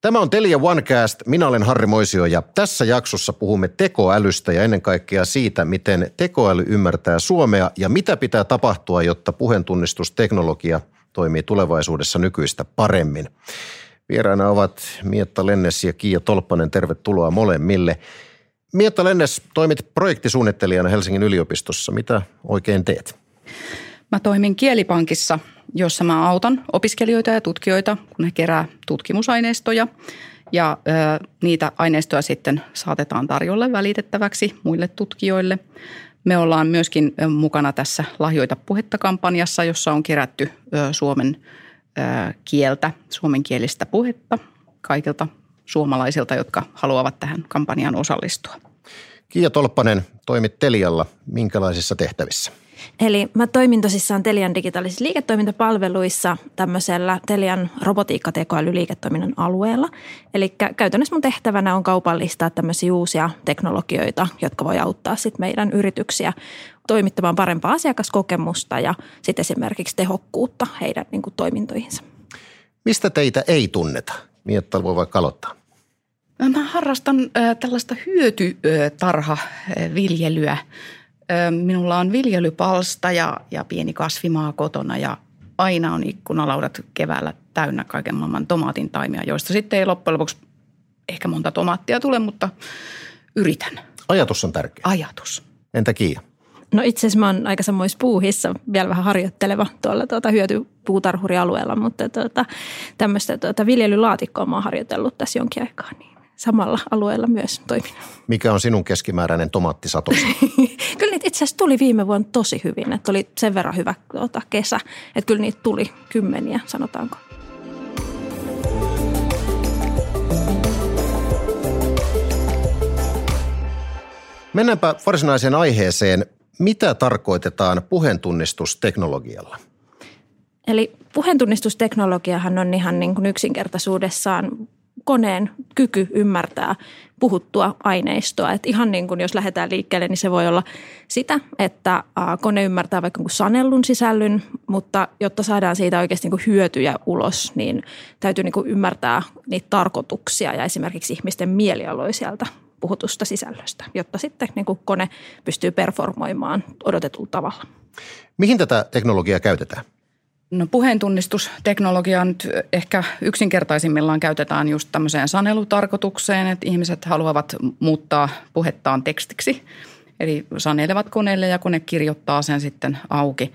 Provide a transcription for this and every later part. Tämä on Telia OneCast, minä olen Harri Moisio ja tässä jaksossa puhumme tekoälystä ja ennen kaikkea siitä, miten tekoäly ymmärtää Suomea ja mitä pitää tapahtua, jotta puheentunnistusteknologia toimii tulevaisuudessa nykyistä paremmin. Vieraina ovat Mietta Lennes ja Kiia Tolppanen, tervetuloa molemmille. Mietta Lennes, toimit projektisuunnittelijana Helsingin yliopistossa. Mitä oikein teet? Mä toimin kielipankissa, jossa mä autan opiskelijoita ja tutkijoita, kun he kerää tutkimusaineistoja ja niitä aineistoja sitten saatetaan tarjolle välitettäväksi muille tutkijoille. Me ollaan myöskin mukana tässä Lahjoita puhetta -kampanjassa, jossa on kerätty suomen kieltä, suomenkielistä puhetta kaikilta suomalaisilta, jotka haluavat tähän kampanjaan osallistua. Kiia Tolppanen, toimit Telialla minkälaisissa tehtävissä? Eli mä toimin tosissaan Telian digitaalisissa liiketoimintapalveluissa tämmöisellä Telian robotiikkatekoälyliiketoiminnan alueella. Eli käytännössä mun tehtävänä on kaupallistaa tämmöisiä uusia teknologioita, jotka voi auttaa sitten meidän yrityksiä toimittamaan parempaa asiakaskokemusta ja sitten esimerkiksi tehokkuutta heidän niin kuin toimintoihinsa. Mistä teitä ei tunneta? Mietta voi vaikka aloittaa. Mä harrastan tällaista hyötytarhaviljelyä. Minulla on viljelypalsta ja pieni kasvimaa kotona ja aina on ikkunalaudat keväällä täynnä kaiken maailman tomaatin taimia, joista sitten ei loppujen lopuksi ehkä monta tomaattia tule, mutta yritän. Ajatus on tärkeä. Ajatus. Entä Kiia? No itse asiassa mä oon aika samoissa puuhissa, vielä vähän harjoitteleva tuolla hyötypuutarhurialueella, mutta tämmöistä viljelylaatikkoa mä oon harjoitellut tässä jonkin aikaa niin. Samalla alueella myös toimin. Mikä on sinun keskimääräinen tomaattisatosi? Kyllä niitä itse asiassa tuli viime vuonna tosi hyvin, että oli sen verran hyvä kesä, että kyllä niitä tuli kymmeniä, sanotaanko. Mennäänpä varsinaiseen aiheeseen. Mitä tarkoitetaan puheentunnistusteknologialla? Eli puheentunnistusteknologiahan on ihan niin kuin yksinkertaisuudessaan koneen kyky ymmärtää puhuttua aineistoa. Et ihan niin kuin jos lähdetään liikkeelle, niin se voi olla sitä, että kone ymmärtää vaikka sanellun sisällyn, mutta jotta saadaan siitä oikeasti niin kuin hyötyjä ulos, niin täytyy niin kuin ymmärtää niitä tarkoituksia ja esimerkiksi ihmisten mielialoja sieltä puhutusta sisällöstä, jotta sitten niin kuin kone pystyy performoimaan odotetulla tavalla. Mihin tätä teknologiaa käytetään? No puheentunnistusteknologiaa nyt ehkä yksinkertaisimmillaan käytetään just tämmöiseen sanelutarkoitukseen, että ihmiset haluavat muuttaa puhettaan tekstiksi. Eli sanelevat koneelle ja kone kirjoittaa sen sitten auki.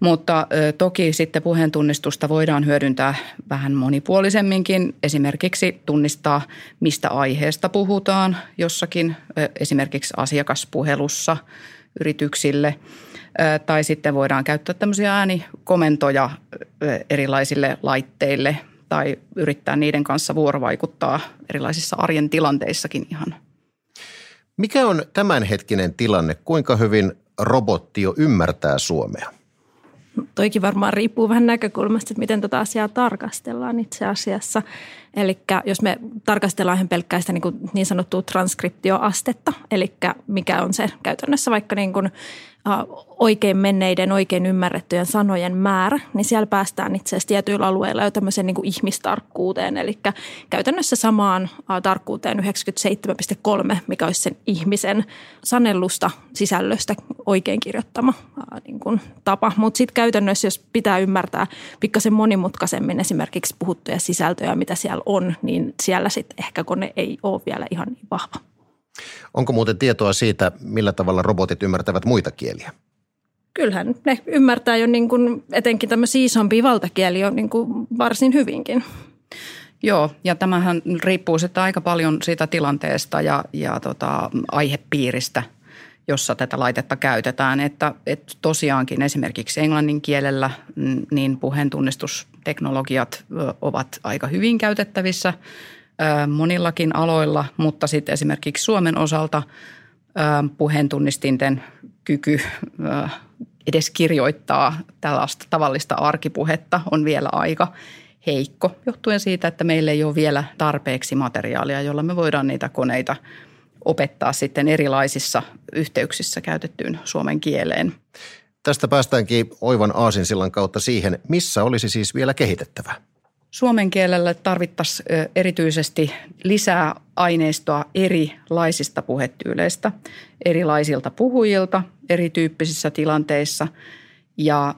Mutta toki sitten puheentunnistusta voidaan hyödyntää vähän monipuolisemminkin. Esimerkiksi tunnistaa, mistä aiheesta puhutaan jossakin, esimerkiksi asiakaspuhelussa yrityksille. Tai sitten voidaan käyttää tämmöisiä äänikomentoja erilaisille laitteille tai yrittää niiden kanssa vuorovaikuttaa erilaisissa arjen tilanteissakin ihan. Mikä on tämänhetkinen tilanne? Kuinka hyvin robotti jo ymmärtää suomea? Toikin varmaan riippuu vähän näkökulmasta, että miten tätä asiaa tarkastellaan itse asiassa. Eli jos me tarkastellaan ihan pelkkää sitä niin sanottua transkriptioastetta, eli mikä on se käytännössä vaikka niin kuin oikein menneiden, oikein ymmärrettyjen sanojen määrä, niin siellä päästään itse asiassa tietyillä alueilla jo tämmöiseen niin kuin ihmistarkkuuteen, eli käytännössä samaan tarkkuuteen 97,3, mikä olisi sen ihmisen sanellusta sisällöstä oikein kirjoittama niin kuin tapa. Mutta sitten käytännössä, jos pitää ymmärtää pikkasen monimutkaisemmin esimerkiksi puhuttuja sisältöjä, mitä siellä on, niin siellä sitten ehkä kone ei ole vielä ihan niin vahva. Onko muuten tietoa siitä, millä tavalla robotit ymmärtävät muita kieliä? Kyllähän ne ymmärtää jo niin kuin etenkin tämmöisiä isompia valtakieliä niin kuin varsin hyvinkin. Joo, ja tämähän riippuu sitten aika paljon siitä tilanteesta ja aihepiiristä, jossa tätä laitetta käytetään. Että tosiaankin esimerkiksi englannin kielellä niin puheentunnistusteknologiat ovat aika hyvin käytettävissä monillakin aloilla, mutta sitten esimerkiksi Suomen osalta puheentunnistinten kyky edes kirjoittaa tällaista tavallista arkipuhetta on vielä aika heikko, johtuen siitä, että meillä ei ole vielä tarpeeksi materiaalia, jolla me voidaan niitä koneita opettaa sitten erilaisissa yhteyksissä käytettyyn suomen kieleen. Tästä päästäänkin oivan aasinsillan kautta siihen, missä olisi siis vielä kehitettävää. Suomen kielellä tarvittaisiin erityisesti lisää aineistoa erilaisista puhetyyleistä, erilaisilta puhujilta, erityyppisissä tilanteissa. Ja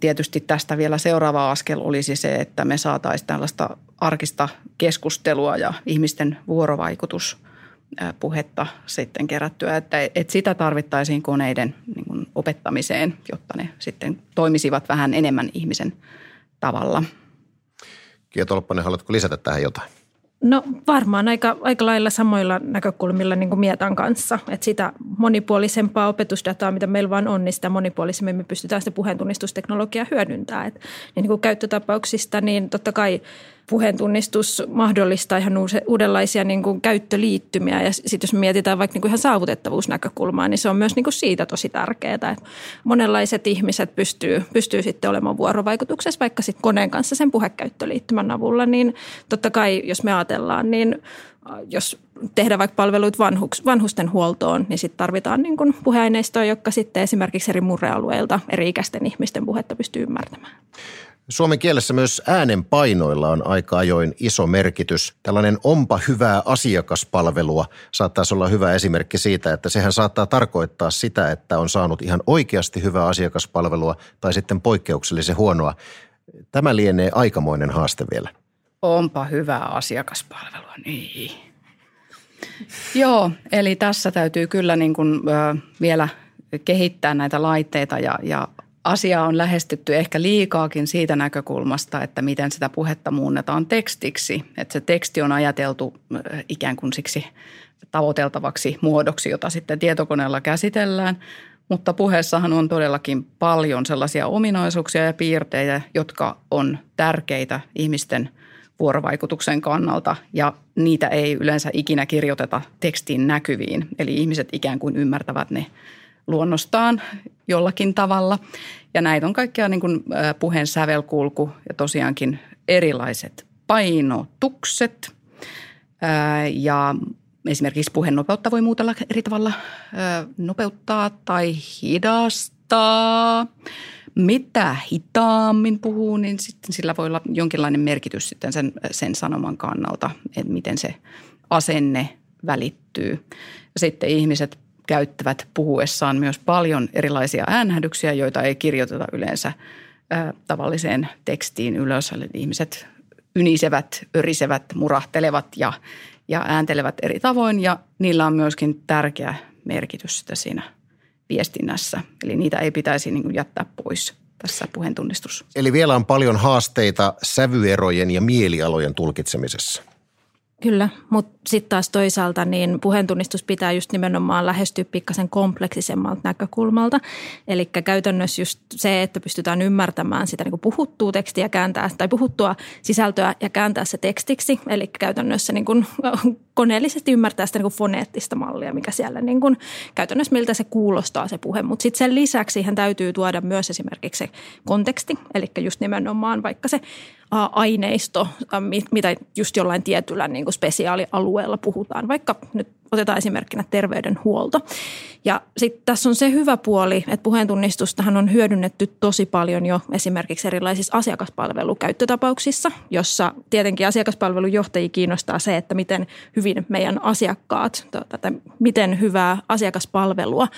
tietysti tästä vielä seuraava askel olisi se, että me saataisiin tällaista arkista keskustelua ja ihmisten vuorovaikutuspuhetta sitten kerättyä. Että sitä tarvittaisiin koneiden niin kuin opettamiseen, jotta ne sitten toimisivat vähän enemmän ihmisen tavalla. Kiia Tolppanen, haluatko lisätä tähän jotain? No varmaan aika lailla samoilla näkökulmilla niin kuin Mietan kanssa. Että sitä monipuolisempaa opetusdataa, mitä meillä vaan on, niin sitä monipuolisemmin me pystytään sitä puheentunnistusteknologiaa hyödyntämään. Et, niin kuin käyttötapauksista, niin totta kai puheentunnistus mahdollistaa ihan uudenlaisia niin kuin käyttöliittymiä. Ja sitten jos mietitään vaikka niin kuin ihan saavutettavuusnäkökulmaa, niin se on myös niin kuin siitä tosi tärkeää. Et monenlaiset ihmiset pystyy sitten olemaan vuorovaikutuksessa vaikka sitten koneen kanssa sen puhekäyttöliittymän avulla. Niin totta kai, jos me ajatellaan, niin jos tehdään vaikka palveluita vanhusten huoltoon, niin sitten tarvitaan niin kuin puheaineistoa, jotka sitten esimerkiksi eri murrealueilta eri ikäisten ihmisten puhetta pystyy ymmärtämään. Suomen kielessä myös äänenpainoilla on aika ajoin iso merkitys. Tällainen onpa hyvää asiakaspalvelua saattaisi olla hyvä esimerkki siitä, että sehän saattaa tarkoittaa sitä, että on saanut ihan oikeasti hyvää asiakaspalvelua tai sitten poikkeuksellisen huonoa. Tämä lienee aikamoinen haaste vielä. Onpa hyvää asiakaspalvelua, niin. Joo, eli tässä täytyy kyllä niin kuin vielä kehittää näitä laitteita ja asiaa on lähestytty ehkä liikaakin siitä näkökulmasta, että miten sitä puhetta muunnetaan tekstiksi. Että se teksti on ajateltu ikään kuin siksi tavoiteltavaksi muodoksi, jota sitten tietokoneella käsitellään. Mutta puheessahan on todellakin paljon sellaisia ominaisuuksia ja piirteitä, jotka on tärkeitä ihmisten vuorovaikutuksen kannalta ja niitä ei yleensä ikinä kirjoiteta tekstiin näkyviin. Eli ihmiset ikään kuin ymmärtävät ne luonnostaan jollakin tavalla. Ja näitä on kaikkia niin kuin puheen sävelkulku ja tosiaankin erilaiset painotukset. Ja esimerkiksi puheen nopeutta voi muutella eri tavalla. Nopeuttaa tai hidastaa. Mitä hitaammin puhuu, niin sitten sillä voi olla jonkinlainen merkitys sitten sen sanoman kannalta, että miten se asenne välittyy. Sitten ihmiset käyttävät puhuessaan myös paljon erilaisia äänähdyksiä, joita ei kirjoiteta yleensä tavalliseen tekstiin ylös. Eli ihmiset ynisevät, örisevät, murahtelevat ja ääntelevät eri tavoin ja niillä on myöskin tärkeä merkitys siinä viestinnässä. Eli niitä ei pitäisi niin kuin jättää pois tässä puheentunnistus. Eli vielä on paljon haasteita sävyerojen ja mielialojen tulkitsemisessa. Kyllä, mutta sitten taas toisaalta niin puheentunnistus pitää just nimenomaan lähestyä pikkasen kompleksisemmalta näkökulmalta. Eli käytännössä just se, että pystytään ymmärtämään sitä niin kuin puhuttua tekstiä kääntää tai puhuttua sisältöä ja kääntää se tekstiksi. Eli käytännössä niin kuin koneellisesti ymmärtää sitä niin kuin foneettista mallia, mikä siellä niin kuin käytännössä miltä se kuulostaa se puhe. Mutta sitten sen lisäksi siihen täytyy tuoda myös esimerkiksi se konteksti, eli just nimenomaan vaikka se aineisto, mitä just jollain tietyllä niin kuin spesiaalialueella puhutaan, vaikka nyt otetaan esimerkkinä terveydenhuolto. Ja sitten tässä on se hyvä puoli, että puheentunnistustahan on hyödynnetty tosi paljon jo esimerkiksi erilaisissa asiakaspalvelukäyttötapauksissa, jossa tietenkin asiakaspalvelujohtajia kiinnostaa se, että miten hyvin meidän asiakkaat, miten hyvää asiakaspalvelua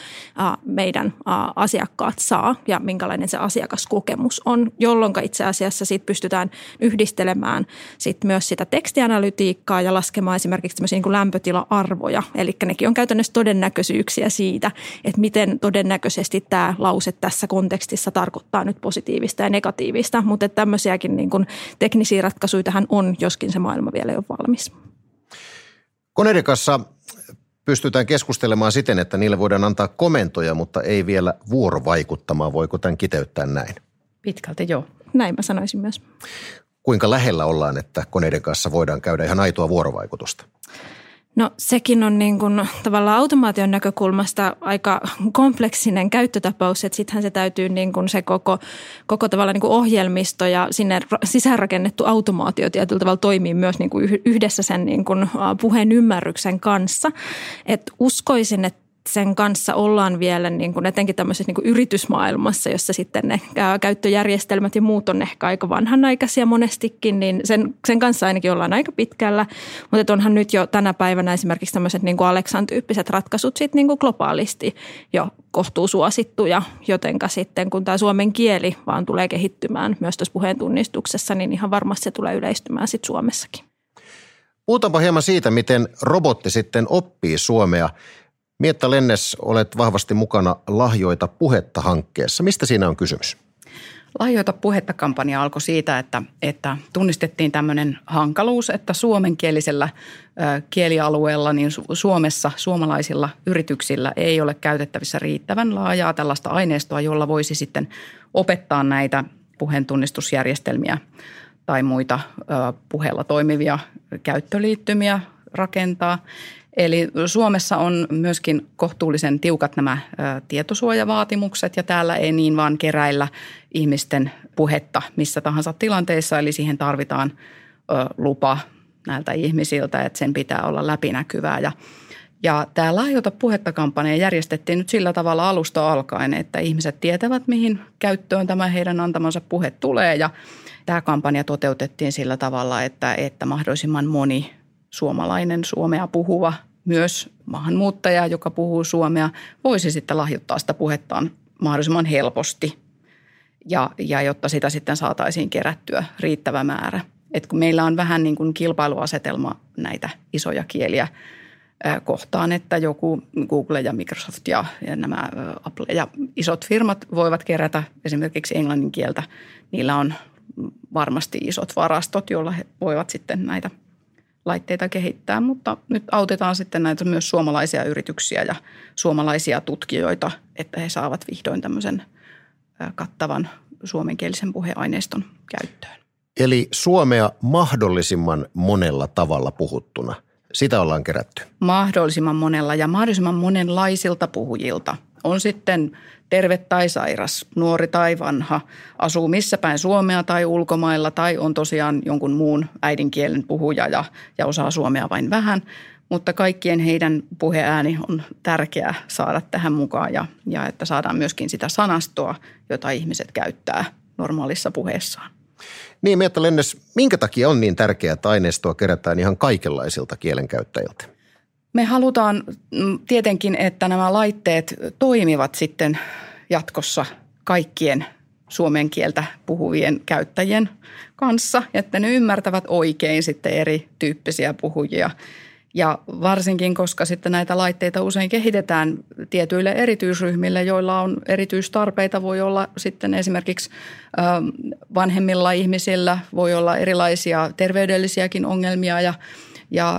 meidän asiakkaat saa ja minkälainen se asiakaskokemus on, jolloin itse asiassa siitä pystytään yhdistelemään sit myös sitä tekstianalytiikkaa ja laskemaan esimerkiksi tämmöisiä niin kuin lämpötila-arvoja. Eli nekin on käytännössä todennäköisyyksiä siitä, että miten todennäköisesti tämä lause tässä kontekstissa tarkoittaa nyt positiivista ja negatiivista, mutta tämmöisiäkin niin kuin teknisiä ratkaisuja tähän on, joskin se maailma vielä ei ole valmis. Koneiden kanssa pystytään keskustelemaan siten, että niille voidaan antaa komentoja, mutta ei vielä vuorovaikuttamaan. Voiko tämän kiteyttää näin? Pitkälti joo. Näin mä sanoisin myös. Kuinka lähellä ollaan, että koneiden kanssa voidaan käydä ihan aitoa vuorovaikutusta? No sekin on niin kuin tavallaan automaation näkökulmasta aika kompleksinen käyttötapaus, että sittenhän se täytyy niin kuin se koko tavallaan niin kuin ohjelmisto ja sinne sisäänrakennettu automaatio tietyllä tavalla toimii myös niin kuin yhdessä sen niin kuin puheen ymmärryksen kanssa, että uskoisin, että sen kanssa ollaan vielä niin kuin etenkin tämmöisessä niin kuin yritysmaailmassa, jossa sitten ne käyttöjärjestelmät ja muut on ehkä aika vanhanaikaisia monestikin, niin sen kanssa ainakin ollaan aika pitkällä. Mutta onhan nyt jo tänä päivänä esimerkiksi tämmöiset niin kuin Alexan tyyppiset ratkaisut sitten niin kuin globaalisti jo kohtuusuosittuja, jotenka sitten kun tämä suomen kieli vaan tulee kehittymään myös tuossa puheen tunnistuksessa, niin ihan varmasti se tulee yleistymään sitten Suomessakin. Puhutaanpa hieman siitä, miten robotti sitten oppii suomea. Mietta Lennes, olet vahvasti mukana Lahjoita puhetta -hankkeessa. Mistä siinä on kysymys? Lahjoita puhetta -kampanja alkoi siitä, että tunnistettiin tämmöinen hankaluus, että suomenkielisellä kielialueella, niin Suomessa suomalaisilla yrityksillä ei ole käytettävissä riittävän laajaa tällaista aineistoa, jolla voisi sitten opettaa näitä puheentunnistusjärjestelmiä tai muita puheella toimivia käyttöliittymiä rakentaa. Eli Suomessa on myöskin kohtuullisen tiukat nämä tietosuojavaatimukset ja täällä ei niin vaan keräillä ihmisten puhetta missä tahansa tilanteessa. Eli siihen tarvitaan lupa näiltä ihmisiltä, että sen pitää olla läpinäkyvää. Ja tämä Lahjoita puhetta -kampanja järjestettiin nyt sillä tavalla alusta alkaen, että ihmiset tietävät mihin käyttöön tämä heidän antamansa puhe tulee. Ja tämä kampanja toteutettiin sillä tavalla, että mahdollisimman moni suomalainen suomea puhuva, myös maahanmuuttaja, joka puhuu suomea, voisi sitten lahjoittaa sitä puhettaan mahdollisimman helposti ja jotta sitä sitten saataisiin kerättyä riittävä määrä. Et kun meillä on vähän niin kuin kilpailuasetelma näitä isoja kieliä kohtaan, että joku Google ja Microsoft ja nämä Apple ja isot firmat voivat kerätä esimerkiksi englannin kieltä. Niillä on varmasti isot varastot, joilla he voivat sitten näitä laitteita kehittää, mutta nyt autetaan sitten näitä myös suomalaisia yrityksiä ja suomalaisia tutkijoita, että he saavat vihdoin tämmöisen kattavan suomenkielisen puheaineiston käyttöön. Eli suomea mahdollisimman monella tavalla puhuttuna. Sitä ollaan kerätty. Mahdollisimman monella ja mahdollisimman monenlaisilta puhujilta. On sitten terve tai sairas, nuori tai vanha, asuu missä päin Suomea tai ulkomailla tai on tosiaan jonkun muun äidinkielen puhuja ja osaa suomea vain vähän. Mutta kaikkien heidän puheääni on tärkeää saada tähän mukaan ja että saadaan myöskin sitä sanastoa, jota ihmiset käyttää normaalissa puheessaan. Niin, Mietta Lennes, minkä takia on niin tärkeää, että aineistoa kerätään ihan kaikenlaisilta kielenkäyttäjiltä? Me halutaan tietenkin, että nämä laitteet toimivat sitten jatkossa kaikkien suomen kieltä puhuvien käyttäjien kanssa, että ne ymmärtävät oikein sitten erityyppisiä puhujia. Ja varsinkin, koska sitten näitä laitteita usein kehitetään tietyille erityisryhmille, joilla on erityistarpeita. Voi olla sitten esimerkiksi vanhemmilla ihmisillä, voi olla erilaisia terveydellisiäkin ongelmia ja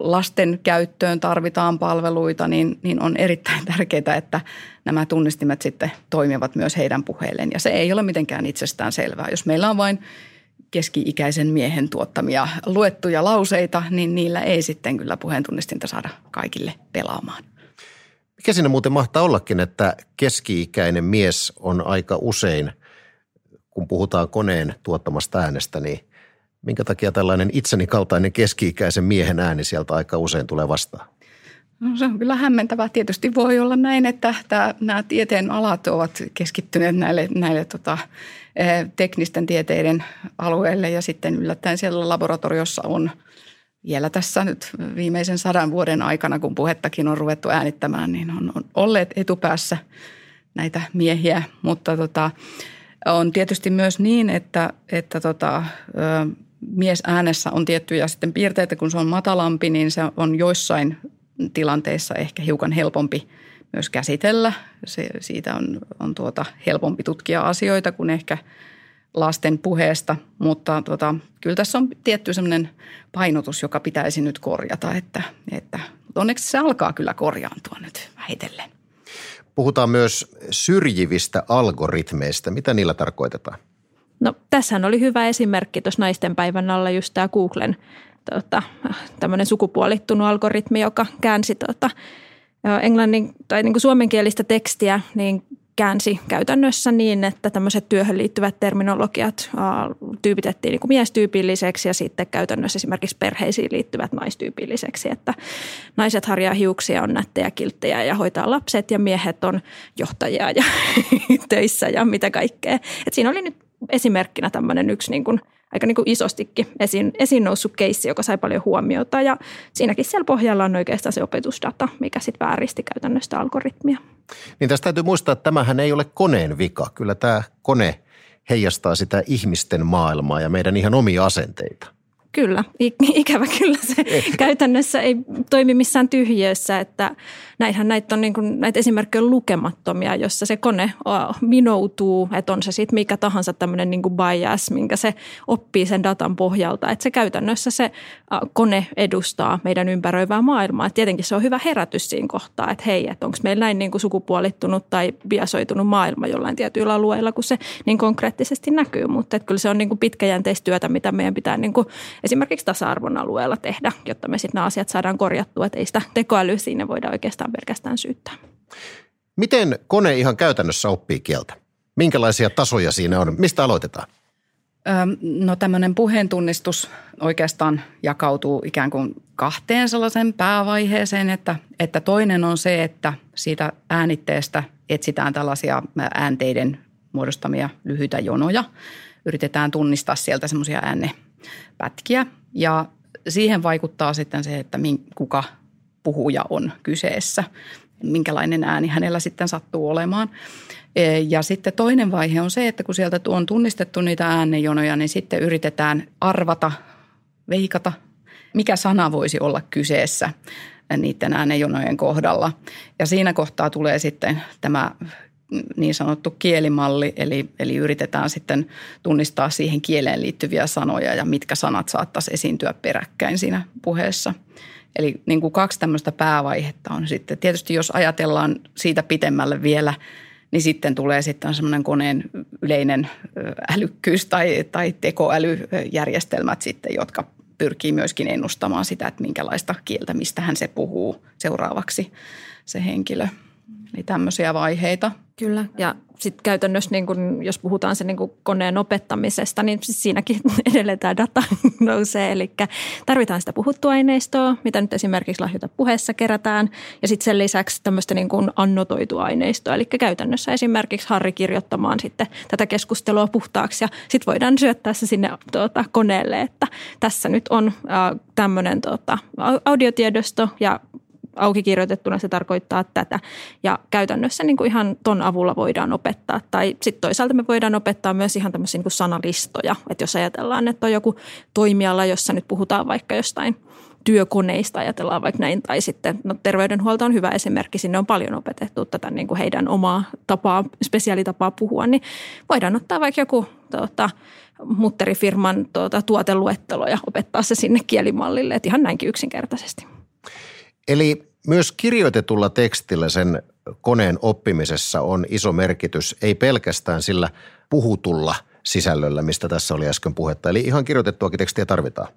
lasten käyttöön tarvitaan palveluita, niin on erittäin tärkeää, että nämä tunnistimet sitten toimivat myös heidän puheilleen. Ja se ei ole mitenkään itsestään selvää. Jos meillä on vain keski-ikäisen miehen tuottamia luettuja lauseita, niin niillä ei sitten kyllä puheentunnistinta saada kaikille pelaamaan. Mikä siinä muuten mahtaa ollakin, että keski-ikäinen mies on aika usein, kun puhutaan koneen tuottamasta äänestä, niin minkä takia tällainen itseni kaltainen keski-ikäisen miehen ääni sieltä aika usein tulee vastaan? No, se on kyllä hämmentävää. Tietysti voi olla näin, että nämä tieteen alat ovat keskittyneet näille teknisten tieteiden alueille ja sitten yllättäen siellä laboratoriossa on vielä tässä nyt viimeisen 100 vuoden aikana, kun puhettakin on ruvettu äänittämään, niin on olleet etupäässä näitä miehiä, mutta on tietysti myös niin, että mies äänessä on tiettyjä sitten piirteitä, kun se on matalampi, niin se on joissain tilanteissa ehkä hiukan helpompi myös käsitellä. Siitä on helpompi tutkia asioita kuin ehkä lasten puheesta, mutta kyllä tässä on tietty semmoinen painotus, joka pitäisi nyt korjata, että onneksi se alkaa kyllä korjaantua nyt vähitellen. Puhutaan myös syrjivistä algoritmeista. Mitä niillä tarkoitetaan? No, tässähän oli hyvä esimerkki tuossa naistenpäivän alla just tämä Googlen tämmöinen sukupuolittunut algoritmi, joka käänsi englannin tai niin kuin suomenkielistä tekstiä niin käänsi käytännössä niin, että tämmöiset työhön liittyvät terminologiat tyypitettiin niin kuin miestyypilliseksi ja sitten käytännössä esimerkiksi perheisiin liittyvät naistyypilliseksi, että naiset harjaa hiuksia, on nättejä, kilttejä ja hoitaa lapset ja miehet on johtajia ja töissä ja mitä kaikkea. Et siinä oli nyt esimerkkinä tämmöinen yksi niin kuin aika niin kuin isostikin esiin noussut keissi, joka sai paljon huomiota ja siinäkin siellä pohjalla on oikeastaan se opetusdata, mikä sitten vääristi käytännössä algoritmia. Niin tästä täytyy muistaa, että tämähän ei ole koneen vika. Kyllä tämä kone heijastaa sitä ihmisten maailmaa ja meidän ihan omia asenteita. Kyllä, ikävä kyllä se käytännössä ei toimi missään tyhjiössä, että näinhän näitä on niin kuin, näitä esimerkkejä on lukemattomia, jossa se kone minoutuu, että on se sitten mikä tahansa tämmöinen niin kuin bias, minkä se oppii sen datan pohjalta, että se käytännössä se kone edustaa meidän ympäröivää maailmaa. Et tietenkin se on hyvä herätys siinä kohtaa, että hei, että onko meillä näin niin kuin sukupuolittunut tai biasoitunut maailma jollain tietyillä alueilla, kun se niin konkreettisesti näkyy, mutta että kyllä se on niin kuin pitkäjänteistä työtä, mitä meidän pitää niin kuin esimerkiksi tasa-arvon alueella tehdä, jotta me sitten nämä asiat saadaan korjattua, että ei sitä tekoälyä siinä voida oikeastaan pelkästään syyttää. Miten kone ihan käytännössä oppii kieltä? Minkälaisia tasoja siinä on? Mistä aloitetaan? No tämmöinen puheentunnistus oikeastaan jakautuu ikään kuin kahteen sellaisen päävaiheeseen, että toinen on se, että siitä äänitteestä etsitään tällaisia äänteiden muodostamia lyhyitä jonoja. Yritetään tunnistaa sieltä semmoisia äänepätkiä ja siihen vaikuttaa sitten se, että kuka puhuja on kyseessä, minkälainen ääni hänellä sitten sattuu olemaan. Ja sitten toinen vaihe on se, että kun sieltä on tunnistettu niitä äänenjonoja, niin sitten yritetään arvata, veikata, mikä sana voisi olla kyseessä niiden äänenjonojen kohdalla. Ja siinä kohtaa tulee sitten tämä niin sanottu kielimalli, eli yritetään sitten tunnistaa siihen kieleen liittyviä sanoja ja mitkä sanat saattaisi esiintyä peräkkäin siinä puheessa. Eli niin kuin kaksi tämmöistä päävaihetta on sitten. Tietysti jos ajatellaan siitä pitemmälle vielä, niin sitten tulee sitten semmoinen koneen yleinen älykkyys tai tekoälyjärjestelmät sitten, jotka pyrkii myöskin ennustamaan sitä, että minkälaista kieltä, mistähän se puhuu seuraavaksi se henkilö. Eli tämmöisiä vaiheita. Kyllä. Ja sitten käytännössä, niin kun, jos puhutaan sen niin kun koneen opettamisesta, niin siinäkin edelleen tämä data nousee. Eli tarvitaan sitä puhuttua aineistoa, mitä nyt esimerkiksi Lahjoita puheessa kerätään. Ja sitten sen lisäksi tämmöistä niin kun annotoitua aineistoa. Eli käytännössä esimerkiksi Harri kirjoittamaan sitten tätä keskustelua puhtaaksi. Ja sitten voidaan syöttää se sinne koneelle, että tässä nyt on tämmöinen audiotiedosto ja auki kirjoitettuna se tarkoittaa tätä ja käytännössä niin kuin ihan ton avulla voidaan opettaa tai sitten toisaalta me voidaan opettaa myös ihan tämmöisiä niin kuin sanalistoja, että jos ajatellaan, että on joku toimiala, jossa nyt puhutaan vaikka jostain työkoneista, ajatellaan vaikka näin tai sitten no, terveydenhuolto on hyvä esimerkki, sinne on paljon opetettu tätä niin kuin heidän omaa tapaa, spesiaalitapaa puhua, niin voidaan ottaa vaikka joku mutterifirman tuoteluettelo ja opettaa se sinne kielimallille, että ihan näinkin yksinkertaisesti. Eli myös kirjoitetulla tekstillä sen koneen oppimisessa on iso merkitys, ei pelkästään sillä puhutulla sisällöllä, mistä tässä oli äsken puhetta. Eli ihan kirjoitettuakin tekstiä tarvitaan.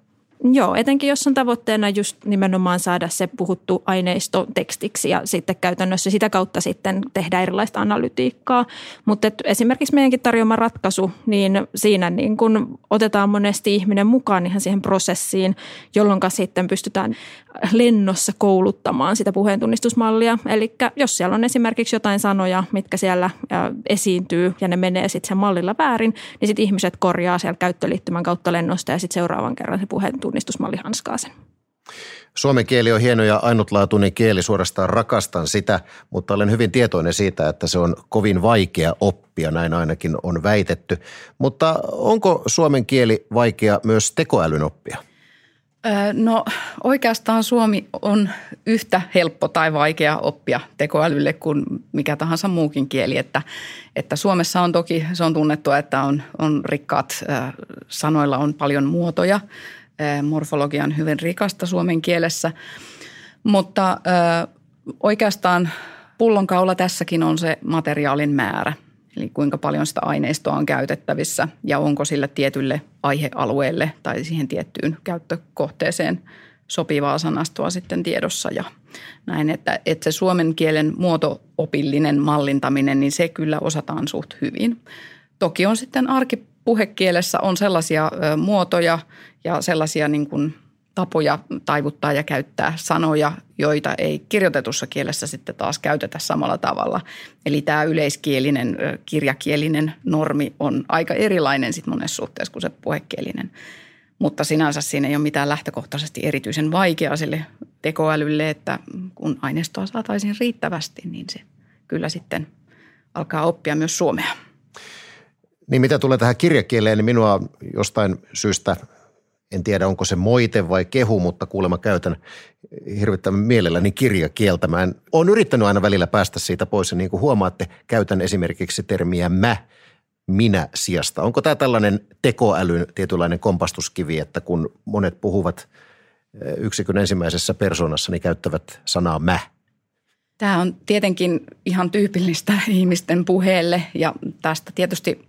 Joo, etenkin jos on tavoitteena just nimenomaan saada se puhuttu aineisto tekstiksi ja sitten käytännössä sitä kautta sitten tehdä erilaista analytiikkaa. Mutta esimerkiksi meidänkin tarjoama ratkaisu, niin siinä niin kun otetaan monesti ihminen mukaan ihan siihen prosessiin, jolloin sitten pystytään lennossa kouluttamaan sitä puheentunnistusmallia. Eli jos siellä on esimerkiksi jotain sanoja, mitkä siellä esiintyy ja ne menee sitten sen mallilla väärin, niin sitten ihmiset korjaa siellä käyttöliittymän kautta lennosta ja sitten seuraavan kerran se puheentunnistusmalli hanskaa sen. Suomen kieli on hieno ja ainutlaatuinen kieli, suorastaan rakastan sitä, mutta olen hyvin tietoinen siitä, että se on kovin vaikea oppia, näin ainakin on väitetty. Mutta onko suomen kieli vaikea myös tekoälyn oppia? No oikeastaan suomi on yhtä helppo tai vaikea oppia tekoälylle kuin mikä tahansa muukin kieli, että Suomessa on toki, se on tunnettua, että on rikkaat, sanoilla on paljon muotoja, morfologia on hyvin rikasta suomen kielessä, mutta oikeastaan pullonkaula tässäkin on se materiaalin määrä. Eli kuinka paljon sitä aineistoa on käytettävissä ja onko sillä tietylle aihealueelle tai siihen tiettyyn käyttökohteeseen sopivaa sanastoa sitten tiedossa ja näin, että se suomen kielen muoto-opillinen mallintaminen, niin se kyllä osataan suht hyvin. Toki on sitten arkipuhekielessä on sellaisia muotoja ja sellaisia niin kuin tapoja taivuttaa ja käyttää sanoja, joita ei kirjoitetussa kielessä sitten taas käytetä samalla tavalla. Eli tämä yleiskielinen, kirjakielinen normi on aika erilainen sitten monessa suhteessa kuin se puhekielinen. Mutta sinänsä siinä ei ole mitään lähtökohtaisesti erityisen vaikeaa sille tekoälylle, että kun aineistoa saataisiin riittävästi, niin se kyllä sitten alkaa oppia myös suomea. Niin mitä tulee tähän kirjakieleen, niin minua jostain syystä, en tiedä onko se moite vai kehu, mutta kuulemma käytän hirvittävän mielelläni kirjakieltä. Mä olen yrittänyt aina välillä päästä siitä pois ja niin kuin huomaatte, käytän esimerkiksi termiä mä. Minä sijasta. Onko tämä tällainen tekoälyn tietynlainen kompastuskivi, että kun monet puhuvat yksikön ensimmäisessä persoonassa, niin käyttävät sanaa mä? Tämä on tietenkin ihan tyypillistä ihmisten puheelle ja tästä tietysti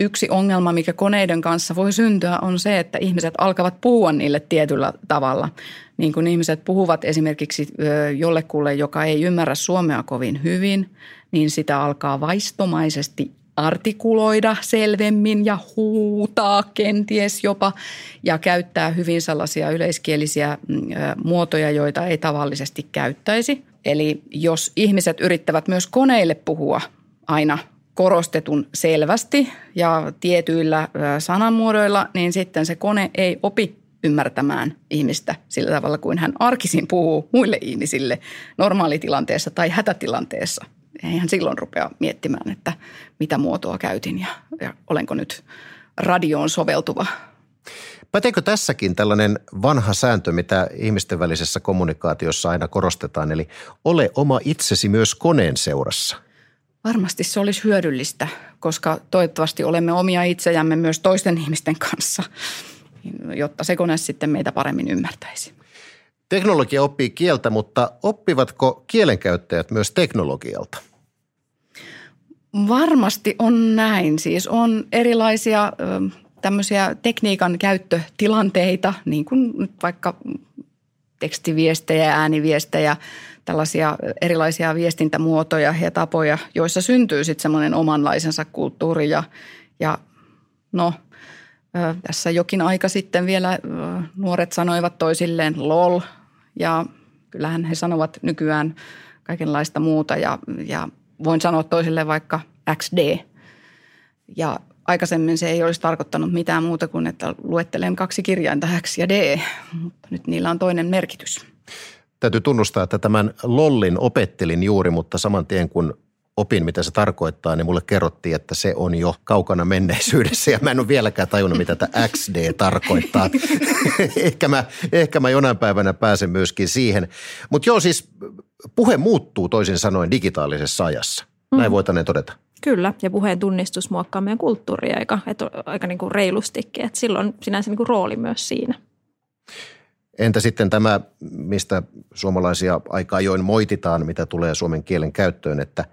yksi ongelma, mikä koneiden kanssa voi syntyä, on se, että ihmiset alkavat puhua niille tietyllä tavalla. Niin kuin ihmiset puhuvat esimerkiksi jollekulle, joka ei ymmärrä suomea kovin hyvin, niin sitä alkaa vaistomaisesti artikuloida selvemmin ja huutaa kenties jopa ja käyttää hyvin sellaisia yleiskielisiä muotoja, joita ei tavallisesti käyttäisi. Eli jos ihmiset yrittävät myös koneille puhua aina korostetun selvästi ja tietyillä sanamuodoilla, niin sitten se kone ei opi ymmärtämään ihmistä sillä tavalla, kuin hän arkisin puhuu muille ihmisille normaalitilanteessa tai hätätilanteessa. Eihän silloin rupea miettimään, että mitä muotoa käytin ja olenko nyt radioon soveltuva. Päteekö tässäkin tällainen vanha sääntö, mitä ihmisten välisessä kommunikaatiossa aina korostetaan, eli ole oma itsesi myös koneen seurassa? Varmasti se olisi hyödyllistä, koska toivottavasti olemme omia itsejämme myös toisten ihmisten kanssa, jotta se kone sitten meitä paremmin ymmärtäisi. Teknologia oppii kieltä, mutta oppivatko kielenkäyttäjät myös teknologialta? Varmasti on näin. Siis on erilaisia tämmöisiä tekniikan käyttötilanteita, niin kuin nyt vaikka tekstiviestejä, ääniviestejä, tällaisia erilaisia viestintämuotoja ja tapoja, joissa syntyy sitten semmoinen omanlaisensa kulttuuri ja no tässä jokin aika sitten vielä nuoret sanoivat toisilleen lol ja kyllähän he sanovat nykyään kaikenlaista muuta ja voin sanoa toisilleen vaikka XD ja aikaisemmin se ei olisi tarkoittanut mitään muuta kuin, että luettelen kaksi kirjainta X ja D, mutta nyt niillä on toinen merkitys. Täytyy tunnustaa, että tämän lollin opettelin juuri, mutta saman tien kun opin, mitä se tarkoittaa, niin mulle kerrottiin, että se on jo kaukana menneisyydessä ja mä en ole vieläkään tajunnut, mitä tämä XD tarkoittaa. Ehkä mä jonain päivänä pääsen myöskin siihen. Mutta joo, siis puhe muuttuu toisin sanoen digitaalisessa ajassa. Näin voitaneen todeta. Kyllä, ja puheen tunnistus muokkaa meidän kulttuuria aika niin kuin reilustikin, että sillä on sinänsä niin kuin rooli myös siinä. Entä sitten tämä, mistä suomalaisia aika ajoin moititaan, mitä tulee suomen kielen käyttöön, että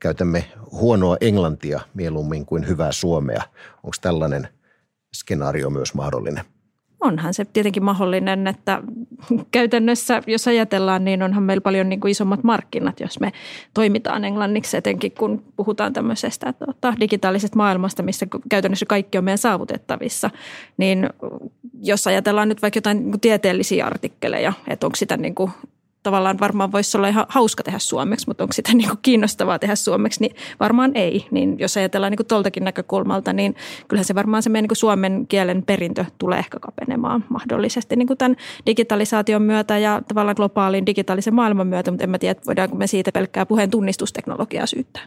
käytämme huonoa englantia mieluummin kuin hyvää suomea. Onko tällainen skenaario myös mahdollinen? Onhan se tietenkin mahdollinen, että käytännössä, jos ajatellaan, niin onhan meillä paljon niin kuin isommat markkinat, jos me toimitaan englanniksi, etenkin kun puhutaan tämmöisestä digitaalisesta maailmasta, missä käytännössä kaikki on meidän saavutettavissa. Niin jos ajatellaan nyt vaikka jotain niin kuin tieteellisiä artikkeleja, että onko sitä niin kuin, tavallaan varmaan voisi olla ihan hauska tehdä suomeksi, mutta onko sitä niin kuin kiinnostavaa tehdä suomeksi, niin varmaan ei. Niin jos ajatellaan niin kuin tuoltakin näkökulmalta, niin kyllähän se varmaan se meidän niin kuin suomen kielen perintö tulee ehkä kapenemaan mahdollisesti niin kuin tämän digitalisaation myötä ja tavallaan globaalin digitaalisen maailman myötä, mutta en mä tiedä, voidaanko me siitä pelkkää puheen tunnistusteknologiaa syyttää.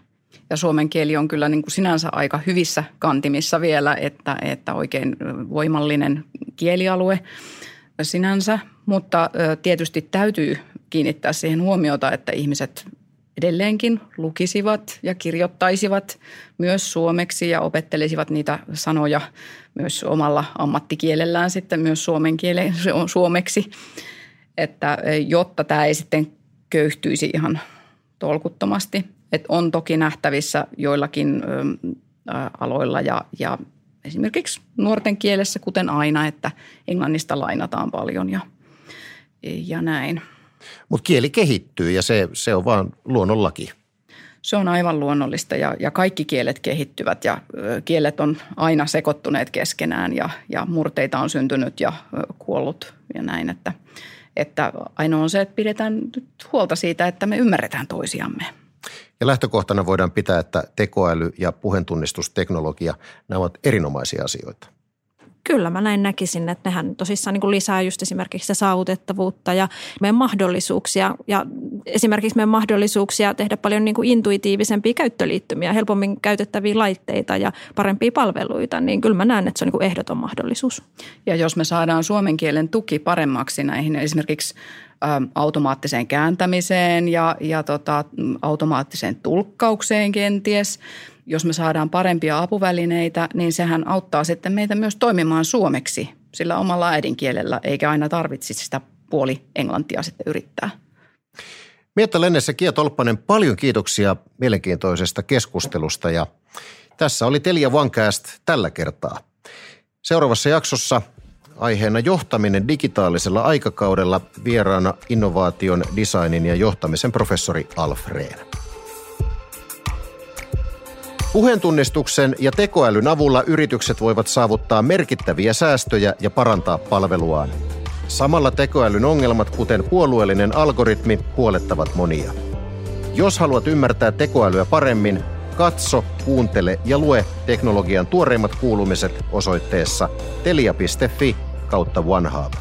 Ja suomen kieli on kyllä niin kuin sinänsä aika hyvissä kantimissa vielä, että oikein voimallinen kielialue sinänsä, mutta tietysti täytyy kiinnittää siihen huomiota, että ihmiset edelleenkin lukisivat ja kirjoittaisivat myös suomeksi ja opettelisivat niitä sanoja myös omalla ammattikielellään sitten myös suomen kieleen suomeksi, että jotta tämä ei sitten köyhtyisi ihan tolkuttomasti. Että on toki nähtävissä joillakin aloilla ja esimerkiksi nuorten kielessä, kuten aina, että englannista lainataan paljon ja näin. Mutta kieli kehittyy ja se on vaan luonnonlaki. Se on aivan luonnollista ja kaikki kielet kehittyvät ja kielet on aina sekoittuneet keskenään ja murteita on syntynyt ja kuollut ja näin. Että ainoa on se, että pidetään nyt huolta siitä, että me ymmärretään toisiamme. Ja lähtökohtana voidaan pitää, että tekoäly ja puheentunnistusteknologia, nämä ovat erinomaisia asioita. Kyllä, mä näin näkisin, että nehän tosissaan niin kuin lisää just esimerkiksi saavutettavuutta ja meidän mahdollisuuksia. Ja esimerkiksi meidän mahdollisuuksia tehdä paljon niin kuin intuitiivisempia käyttöliittymiä, helpommin käytettäviä laitteita ja parempia palveluita, niin kyllä mä näen, että se on niin kuin ehdoton mahdollisuus. Ja jos me saadaan suomen kielen tuki paremmaksi näihin esimerkiksi automaattiseen kääntämiseen ja automaattiseen tulkkaukseen kenties, jos me saadaan parempia apuvälineitä, niin sehän auttaa sitten meitä myös toimimaan suomeksi sillä omalla äidinkielellä, eikä aina tarvitsisi sitä puoli englantia sitten yrittää. Mietta Lennes ja Kiia Tolppanen, paljon kiitoksia mielenkiintoisesta keskustelusta ja tässä oli Telia OneCast tällä kertaa. Seuraavassa jaksossa aiheena johtaminen digitaalisella aikakaudella, vieraana innovaation, designin ja johtamisen professori Alf Rehn. Puheentunnistuksen ja tekoälyn avulla yritykset voivat saavuttaa merkittäviä säästöjä ja parantaa palveluaan. Samalla tekoälyn ongelmat, kuten puolueellinen algoritmi, huolettavat monia. Jos haluat ymmärtää tekoälyä paremmin, katso, kuuntele ja lue teknologian tuoreimmat kuulumiset osoitteessa telia.fi/OneHub.